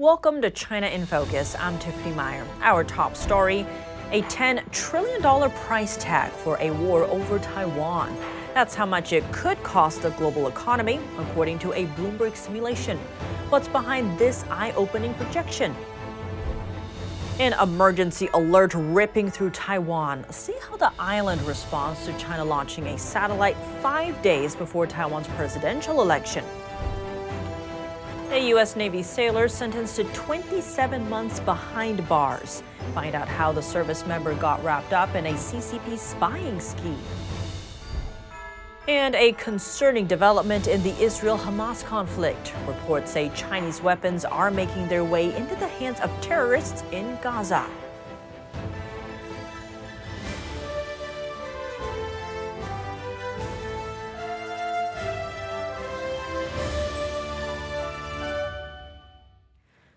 Welcome to China in Focus. I'm Tiffany Meyer. Our top story, a $10 trillion price tag for a war over Taiwan. That's how much it could cost the global economy, according to a Bloomberg simulation. What's behind this eye-opening projection? An emergency alert ripping through Taiwan. See how the island responds to China launching a satellite 5 days before Taiwan's presidential election. A U.S. Navy sailor sentenced to 27 months behind bars. Find out how the service member got wrapped up in a CCP spying scheme. And a concerning development in the Israel-Hamas conflict. Reports say Chinese weapons are making their way into the hands of terrorists in Gaza.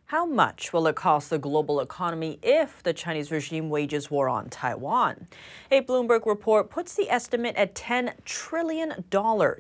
How much will it cost the global economy if the Chinese regime wages war on Taiwan? A Bloomberg report puts the estimate at $10 trillion. The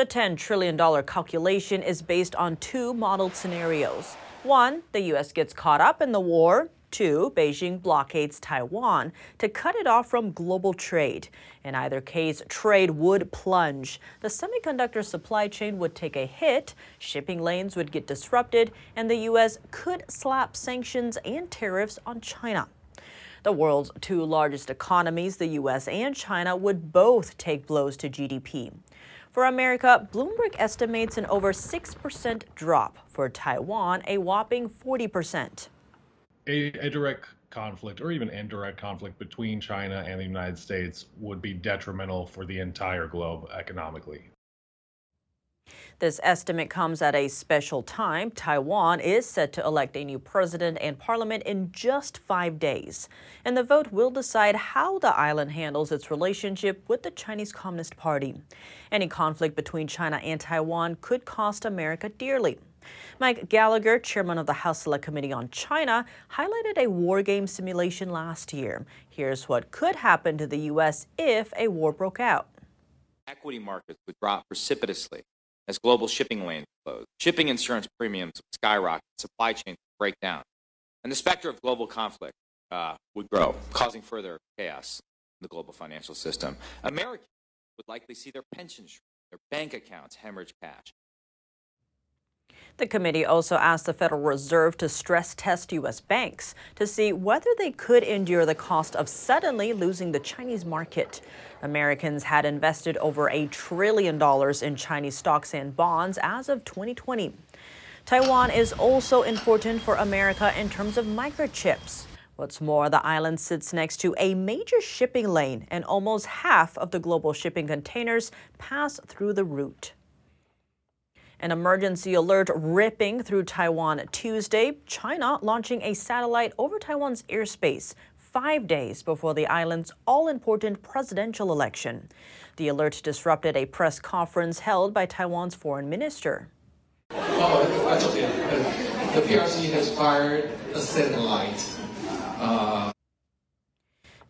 $10 trillion calculation is based on two modeled scenarios. One, the U.S. gets caught up in the war. Two, Beijing blockades Taiwan to cut it off from global trade. In either case, trade would plunge. The semiconductor supply chain would take a hit, shipping lanes would get disrupted, and the U.S. could slap sanctions and tariffs on China. The world's two largest economies, the U.S. and China, would both take blows to GDP. For America, Bloomberg estimates an over 6% drop. For Taiwan, a whopping 40%. A direct conflict or even indirect conflict between China and the United States would be detrimental for the entire globe economically. This estimate comes at a special time. Taiwan is set to elect a new president and parliament in just 5 days. And the vote will decide how the island handles its relationship with the Chinese Communist Party. Any conflict between China and Taiwan could cost America dearly. Mike Gallagher, chairman of the House Select Committee on China, highlighted a war game simulation last year. Here's what could happen to the U.S. if a war broke out. Equity markets would drop precipitously as global shipping lanes closed. Shipping insurance premiums would skyrocket, supply chains would break down, and the specter of global conflict would grow, causing further chaos in the global financial system. Americans would likely see their pensions shrink, their bank accounts hemorrhage cash. The committee also asked the Federal Reserve to stress test U.S. banks to see whether they could endure the cost of suddenly losing the Chinese market. Americans had invested over $1 trillion in Chinese stocks and bonds as of 2020. Taiwan is also important for America in terms of microchips. What's more, the island sits next to a major shipping lane, and almost half of the global shipping containers pass through the route. An emergency alert ripping through Taiwan Tuesday. China launching a satellite over Taiwan's airspace 5 days before the island's all-important presidential election. The alert disrupted a press conference held by Taiwan's foreign minister. The PRC has fired a satellite.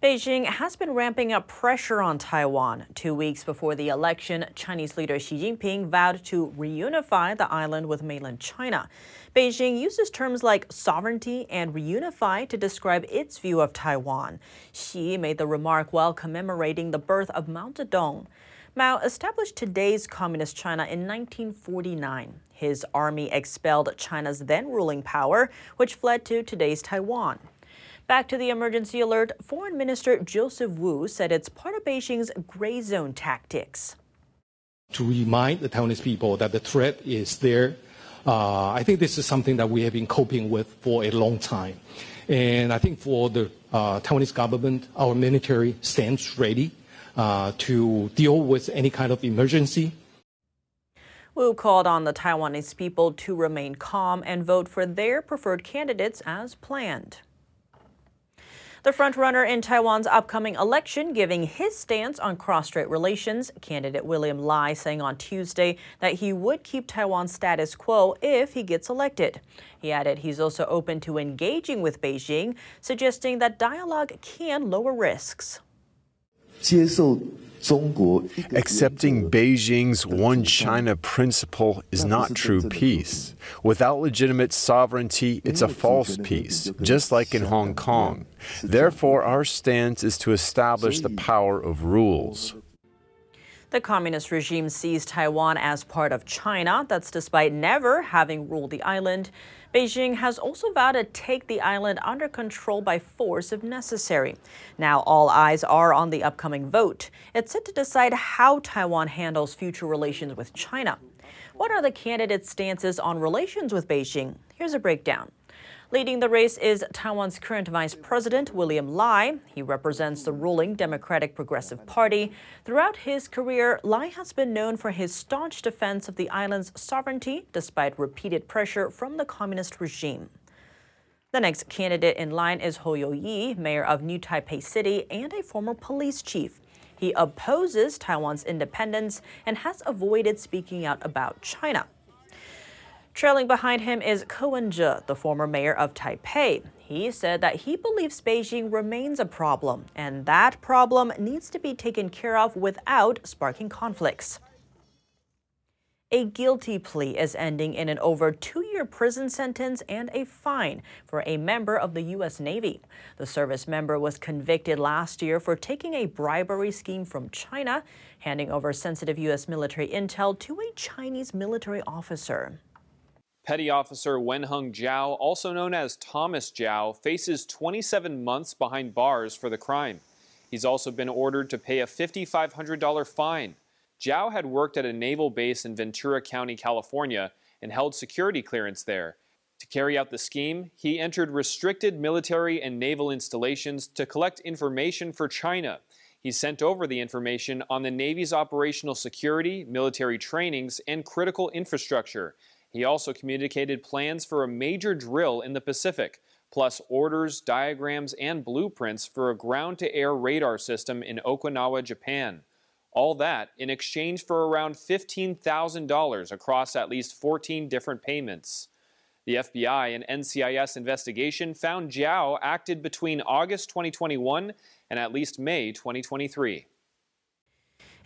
Beijing has been ramping up pressure on Taiwan. 2 weeks before the election, Chinese leader Xi Jinping vowed to reunify the island with mainland China. Beijing uses terms like sovereignty and reunify to describe its view of Taiwan. Xi made the remark while commemorating the birth of Mao Zedong. Mao established today's Communist China in 1949. His army expelled China's then-ruling power, which fled to today's Taiwan. Back to the emergency alert, Foreign Minister Joseph Wu said it's part of Beijing's gray zone tactics. To remind the Taiwanese people that the threat is there, I think this is something that we have been coping with for a long time. And I think for the Taiwanese government, our military stands ready to deal with any kind of emergency. Wu called on the Taiwanese people to remain calm and vote for their preferred candidates as planned. The frontrunner in Taiwan's upcoming election giving his stance on cross-strait relations, candidate William Lai saying on Tuesday that he would keep Taiwan's status quo if he gets elected. He added he's also open to engaging with Beijing, suggesting that dialogue can lower risks. Accepting Beijing's one China principle is not true peace. Without legitimate sovereignty, it's a false peace, just like in Hong Kong. Therefore, our stance is to establish the power of rules. The communist regime sees Taiwan as part of China. That's despite never having ruled the island. Beijing has also vowed to take the island under control by force if necessary. Now all eyes are on the upcoming vote. It's set to decide how Taiwan handles future relations with China. What are the candidates' stances on relations with Beijing? Here's a breakdown. Leading the race is Taiwan's current Vice President, William Lai. He represents the ruling Democratic Progressive Party. Throughout his career, Lai has been known for his staunch defense of the island's sovereignty, despite repeated pressure from the communist regime. The next candidate in line is Hou You-yi, mayor of New Taipei City and a former police chief. He opposes Taiwan's independence and has avoided speaking out about China. Trailing behind him is Ko Wen-je, the former mayor of Taipei. He said that he believes Beijing remains a problem, and that problem needs to be taken care of without sparking conflicts. A guilty plea is ending in an over 2-year prison sentence and a fine for a member of the U.S. Navy. The service member was convicted last year for taking a bribery scheme from China, handing over sensitive U.S. military intel to a Chinese military officer. Petty Officer Wen-Hung Zhao, also known as Thomas Zhao, faces 27 months behind bars for the crime. He's also been ordered to pay a $5,500 fine. Zhao had worked at a naval base in Ventura County, California, and held security clearance there. To carry out the scheme, he entered restricted military and naval installations to collect information for China. He sent over the information on the Navy's operational security, military trainings, and critical infrastructure. He also communicated plans for a major drill in the Pacific, plus orders, diagrams, and blueprints for a ground-to-air radar system in Okinawa, Japan. All that in exchange for around $15,000 across at least 14 different payments. The FBI and NCIS investigation found Zhao acted between August 2021 and at least May 2023.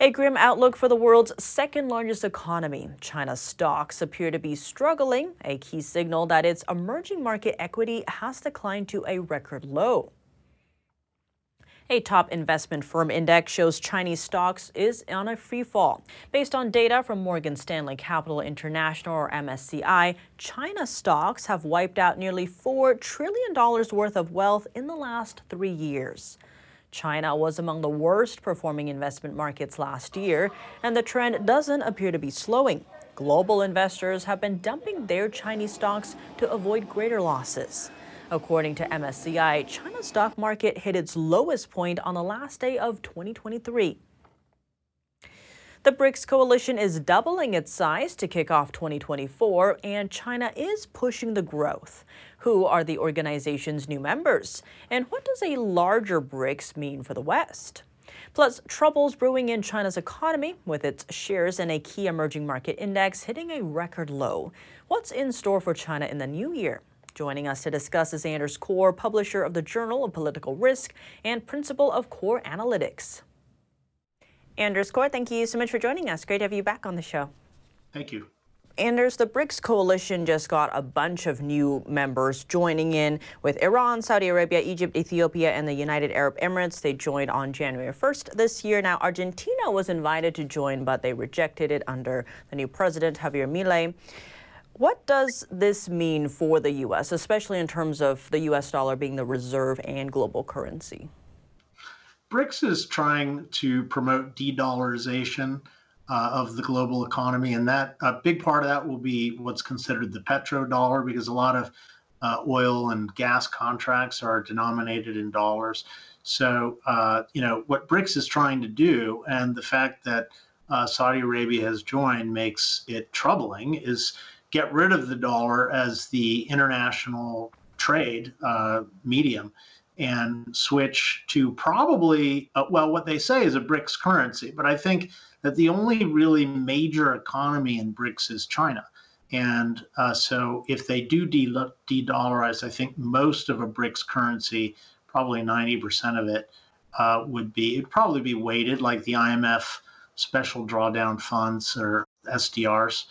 A grim outlook for the world's second-largest economy. China's stocks appear to be struggling, a key signal that its emerging market equity has declined to a record low. A top investment firm index shows Chinese stocks is on a free fall. Based on data from Morgan Stanley Capital International, or MSCI, China's stocks have wiped out nearly $4 trillion worth of wealth in the last 3 years. China was among the worst-performing investment markets last year, and the trend doesn't appear to be slowing. Global investors have been dumping their Chinese stocks to avoid greater losses. According to MSCI, China's stock market hit its lowest point on the last day of 2023. The BRICS coalition is doubling its size to kick off 2024, and China is pushing the growth. Who are the organization's new members? And what does a larger BRICS mean for the West? Plus, troubles brewing in China's economy, with its shares in a key emerging market index hitting a record low. What's in store for China in the new year? Joining us to discuss is Anders Corr, publisher of the Journal of Political Risk and principal of Corr Analytics. Anders Corr, thank you so much for joining us. Great to have you back on the show. Thank you. Anders, the BRICS coalition just got a bunch of new members joining in with Iran, Saudi Arabia, Egypt, Ethiopia, and the United Arab Emirates. They joined on January 1st this year. Now, Argentina was invited to join, but they rejected it under the new president, Javier Milei. What does this mean for the U.S., especially in terms of the U.S. dollar being the reserve and global currency? BRICS is trying to promote de-dollarization of the global economy, and that a big part of that will be what's considered the petrodollar, because a lot of oil and gas contracts are denominated in dollars. So, what BRICS is trying to do, and the fact that Saudi Arabia has joined makes it troubling, is get rid of the dollar as the international trade medium and switch to probably, what they say is a BRICS currency. But I think that the only really major economy in BRICS is China. And so if they do de-dollarize, I think most of a BRICS currency, probably 90% of it, would be, it'd probably be weighted like the IMF special drawdown funds or SDRs.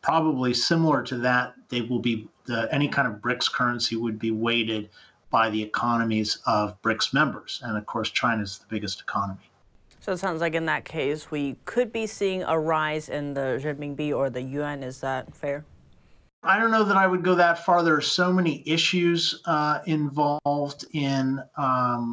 Probably similar to that, they will be, any kind of BRICS currency would be weighted by the economies of BRICS members. And of course, China is the biggest economy. So it sounds like in that case, we could be seeing a rise in the renminbi or the yuan. Is that fair? I don't know that I would go that far. There are so many issues involved in a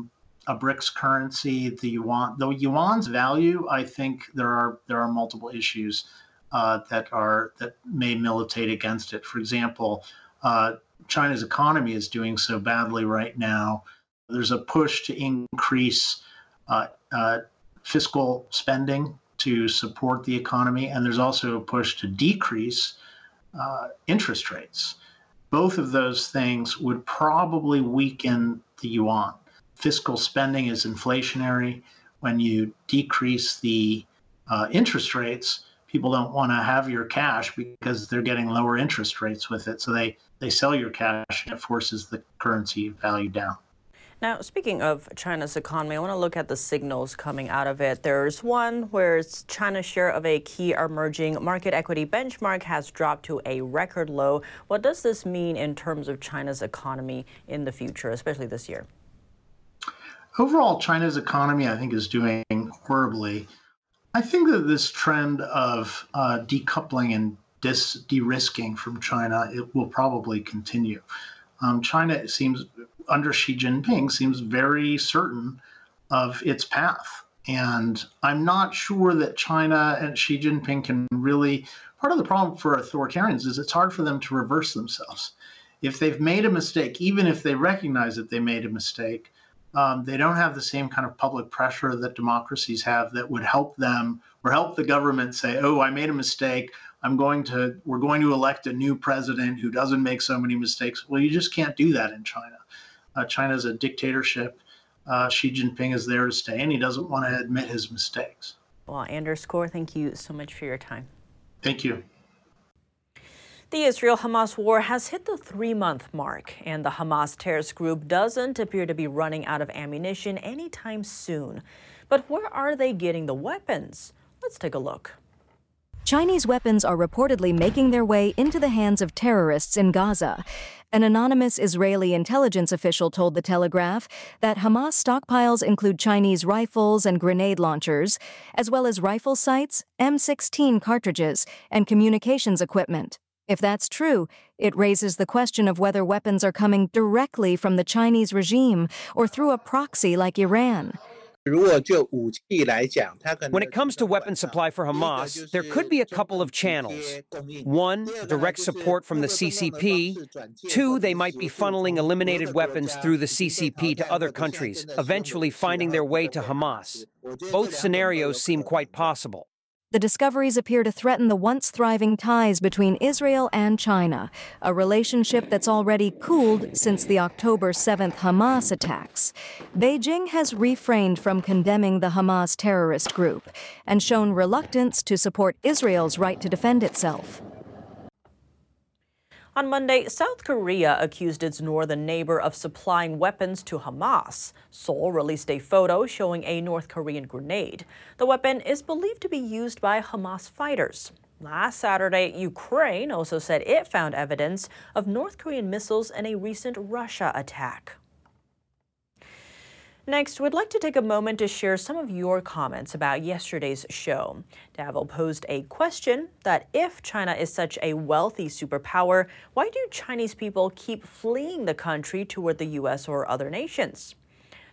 BRICS currency. The yuan, the yuan's value, I think there are multiple issues that may militate against it. For example, China's economy is doing so badly right now. There's a push to increase fiscal spending to support the economy, and there's also a push to decrease interest rates. Both of those things would probably weaken the yuan. Fiscal spending is inflationary. When you decrease the interest rates, people don't want to have your cash because they're getting lower interest rates with it. So they sell your cash, and it forces the currency value down. Now, speaking of China's economy, I want to look at the signals coming out of it. There's one where it's China's share of a key emerging market equity benchmark has dropped to a record low. What does this mean in terms of China's economy in the future, especially this year? Overall, China's economy, I think, is doing horribly. I think that this trend of decoupling and de-risking from China, it will probably continue. China seems, under Xi Jinping, seems very certain of its path. And I'm not sure that China and Xi Jinping can really, part of the problem for authoritarians is it's hard for them to reverse themselves. If they've made a mistake, even if they recognize that they made a mistake, they don't have the same kind of public pressure that democracies have that would help them or help the government say, oh, I made a mistake. We're going to elect a new president who doesn't make so many mistakes. Well, you just can't do that in China. China's a dictatorship. Xi Jinping is there to stay, and he doesn't want to admit his mistakes. Well, Anders Corr, thank you so much for your time. Thank you. The Israel-Hamas war has hit the 3-month mark, and the Hamas terrorist group doesn't appear to be running out of ammunition anytime soon. But where are they getting the weapons? Let's take a look. Chinese weapons are reportedly making their way into the hands of terrorists in Gaza. An anonymous Israeli intelligence official told The Telegraph that Hamas stockpiles include Chinese rifles and grenade launchers, as well as rifle sights, M16 cartridges, and communications equipment. If that's true, it raises the question of whether weapons are coming directly from the Chinese regime or through a proxy like Iran. When it comes to weapon supply for Hamas, there could be a couple of channels. One, direct support from the CCP. Two, they might be funneling eliminated weapons through the CCP to other countries, eventually finding their way to Hamas. Both scenarios seem quite possible. The discoveries appear to threaten the once-thriving ties between Israel and China, a relationship that's already cooled since the October 7th Hamas attacks. Beijing has refrained from condemning the Hamas terrorist group and shown reluctance to support Israel's right to defend itself. On Monday, South Korea accused its northern neighbor of supplying weapons to Hamas. Seoul released a photo showing a North Korean grenade. The weapon is believed to be used by Hamas fighters. Last Saturday, Ukraine also said it found evidence of North Korean missiles in a recent Russia attack. Next, we'd like to take a moment to share some of your comments about yesterday's show. Davil posed a question that if China is such a wealthy superpower, why do Chinese people keep fleeing the country toward the U.S. or other nations?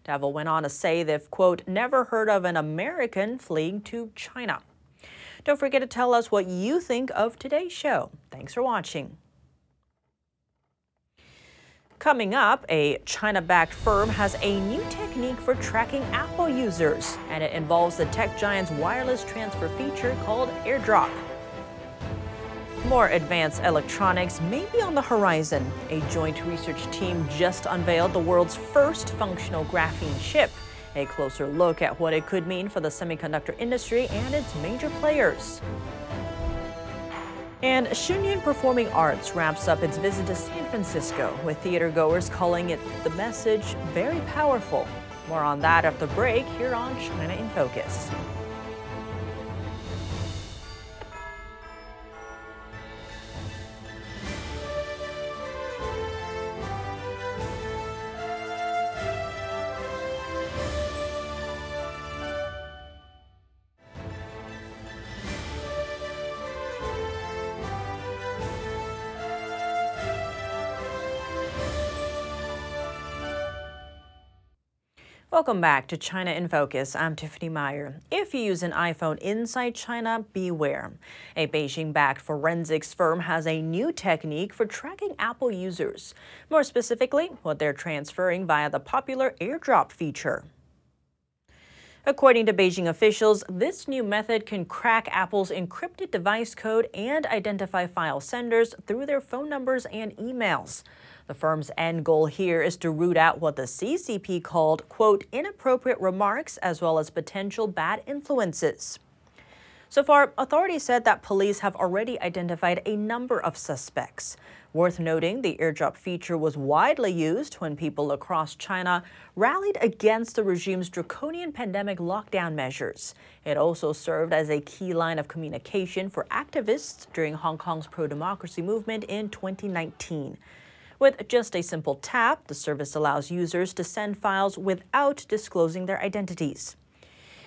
Davil went on to say they've, quote, never heard of an American fleeing to China. Don't forget to tell us what you think of today's show. Thanks for watching. Coming up, a China-backed firm has a new technique for tracking Apple users, and it involves the tech giant's wireless transfer feature called AirDrop. More advanced electronics may be on the horizon. A joint research team just unveiled the world's first functional graphene chip. A closer look at what it could mean for the semiconductor industry and its major players. And Shen Yun Performing Arts wraps up its visit to San Francisco, with theatergoers calling it the message very powerful. More on that after the break here on China in Focus. Welcome back to China in Focus. I'm Tiffany Meyer. If you use an iPhone inside China, beware. A Beijing-backed forensics firm has a new technique for tracking Apple users. More specifically, what they're transferring via the popular AirDrop feature. According to Beijing officials, this new method can crack Apple's encrypted device code and identify file senders through their phone numbers and emails. The firm's end goal here is to root out what the CCP called, quote, inappropriate remarks as well as potential bad influences. So far, authorities said that police have already identified a number of suspects. Worth noting, the AirDrop feature was widely used when people across China rallied against the regime's draconian pandemic lockdown measures. It also served as a key line of communication for activists during Hong Kong's pro-democracy movement in 2019. With just a simple tap, the service allows users to send files without disclosing their identities.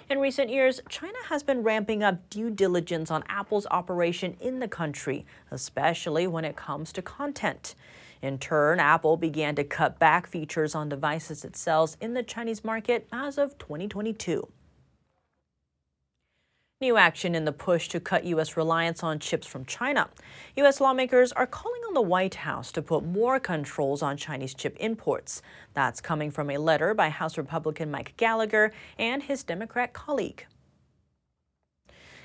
In recent years, China has been ramping up due diligence on Apple's operation in the country, especially when it comes to content. In turn, Apple began to cut back features on devices it sells in the Chinese market as of 2022. New action in the push to cut U.S. reliance on chips from China. U.S. lawmakers are calling on the White House to put more controls on Chinese chip imports. That's coming from a letter by House Republican Mike Gallagher and his Democrat colleague.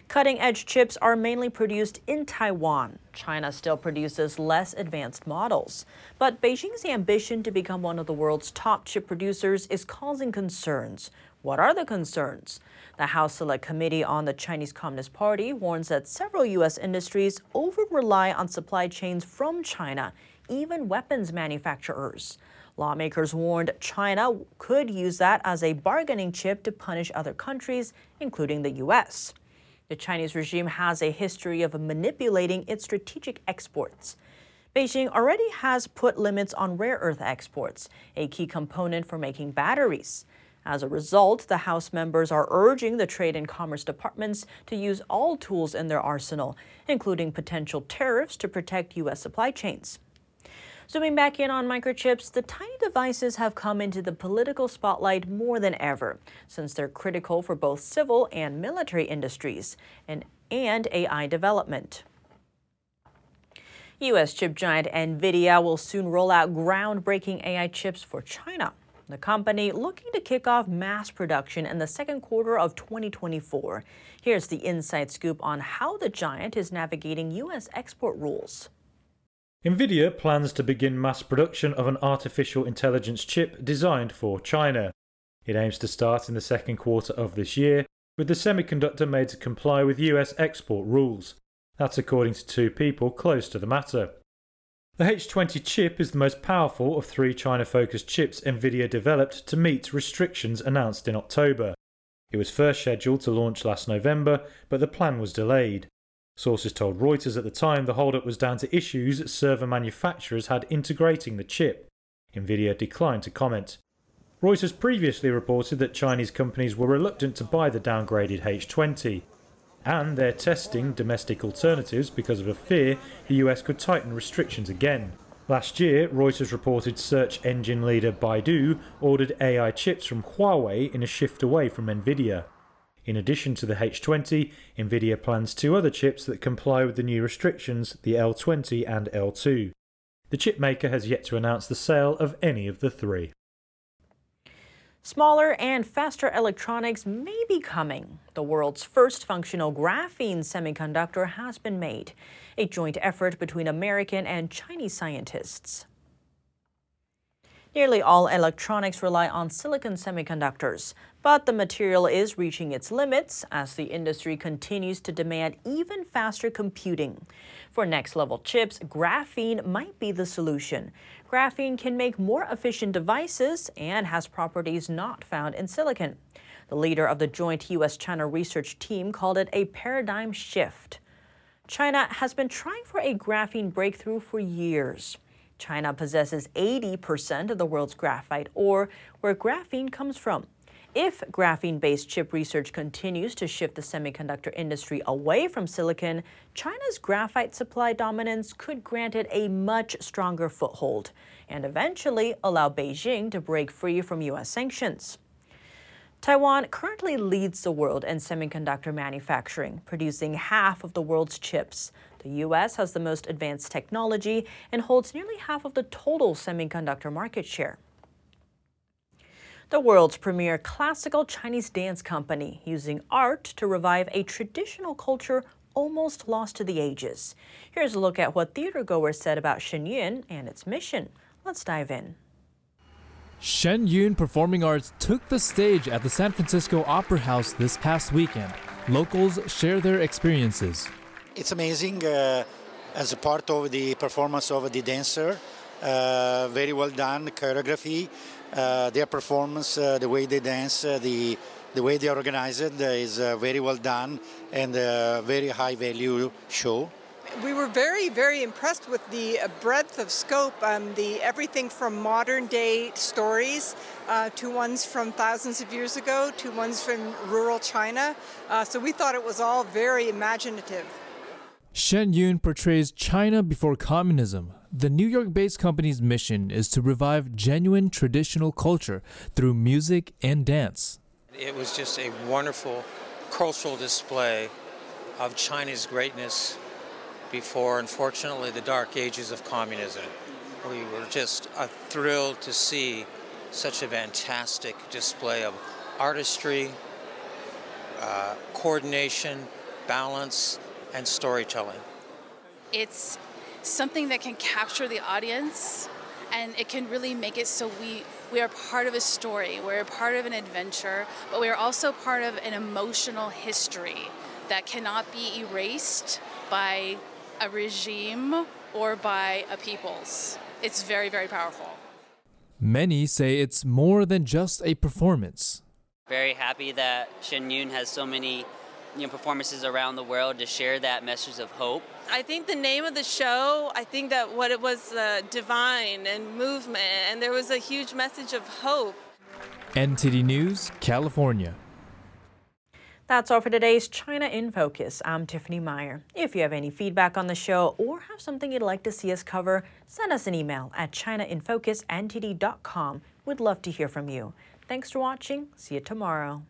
Cutting-edge chips are mainly produced in Taiwan. China still produces less advanced models. But Beijing's ambition to become one of the world's top chip producers is causing concerns. What are the concerns? The House Select Committee on the Chinese Communist Party warns that several U.S. industries over-rely on supply chains from China, even weapons manufacturers. Lawmakers warned China could use that as a bargaining chip to punish other countries, including the U.S. The Chinese regime has a history of manipulating its strategic exports. Beijing already has put limits on rare earth exports, a key component for making batteries. As a result, the House members are urging the Trade and Commerce Departments to use all tools in their arsenal, including potential tariffs to protect U.S. supply chains. Zooming back in on microchips, the tiny devices have come into the political spotlight more than ever, since they're critical for both civil and military industries and AI development. U.S. chip giant Nvidia will soon roll out groundbreaking AI chips for China. The company looking to kick off mass production in the second quarter of 2024. Here's the inside scoop on how the giant is navigating U.S. export rules. Nvidia plans to begin mass production of an artificial intelligence chip designed for China. It aims to start in the second quarter of this year, with the semiconductor made to comply with U.S. export rules. That's according to two people close to the matter. The H20 chip is the most powerful of three China-focused chips Nvidia developed to meet restrictions announced in October. It was first scheduled to launch last November, but the plan was delayed. Sources told Reuters at the time the holdup was down to issues server manufacturers had integrating the chip. Nvidia declined to comment. Reuters previously reported that Chinese companies were reluctant to buy the downgraded H20. And they're testing domestic alternatives because of a fear the US could tighten restrictions again. Last year, Reuters reported search engine leader Baidu ordered AI chips from Huawei in a shift away from Nvidia. In addition to the H20, Nvidia plans two other chips that comply with the new restrictions, the L20 and L2. The chipmaker has yet to announce the sale of any of the three. Smaller and faster electronics may be coming. The world's first functional graphene semiconductor has been made, a joint effort between American and Chinese scientists. Nearly all electronics rely on silicon semiconductors, but the material is reaching its limits as the industry continues to demand even faster computing. For next-level chips, graphene might be the solution. Graphene can make more efficient devices and has properties not found in silicon. The leader of the joint U.S.-China research team called it a paradigm shift. China has been trying for a graphene breakthrough for years. China possesses 80% of the world's graphite ore, where graphene comes from. If graphene-based chip research continues to shift the semiconductor industry away from silicon, China's graphite supply dominance could grant it a much stronger foothold and eventually allow Beijing to break free from U.S. sanctions. Taiwan currently leads the world in semiconductor manufacturing, producing half of the world's chips. The U.S. has the most advanced technology and holds nearly half of the total semiconductor market share. The world's premier classical Chinese dance company, using art to revive a traditional culture almost lost to the ages. Here's a look at what theatergoers said about Shen Yun and its mission. Let's dive in. Shen Yun Performing Arts took the stage at the San Francisco Opera House this past weekend. Locals share their experiences. It's amazing as a part of the performance of the dancer. Very well done choreography. Their performance, the way they dance, the way they organize it is very well done and a very high value show. We were very, very impressed with the breadth of scope, everything from modern day stories to ones from thousands of years ago to ones from rural China. So we thought it was all very imaginative. Shen Yun portrays China before communism. The New York-based company's mission is to revive genuine traditional culture through music and dance. It was just a wonderful cultural display of China's greatness before, unfortunately, the dark ages of communism. We were just thrilled to see such a fantastic display of artistry, coordination, balance, and storytelling. It's something that can capture the audience, and it can really make it so we are part of a story, we're part of an adventure, but we are also part of an emotional history that cannot be erased by a regime or by a people's. It's very, very powerful. Many say it's more than just a performance. Very happy that Shen Yun has so many performances around the world to share that message of hope. I think the name of the show, I think that what it was divine and movement, and there was a huge message of hope. NTD News, California. That's all for today's China in Focus. I'm Tiffany Meyer. If you have any feedback on the show or have something you'd like to see us cover, send us an email at chinainfocusntd.com. We'd love to hear from you. Thanks for watching. See you tomorrow.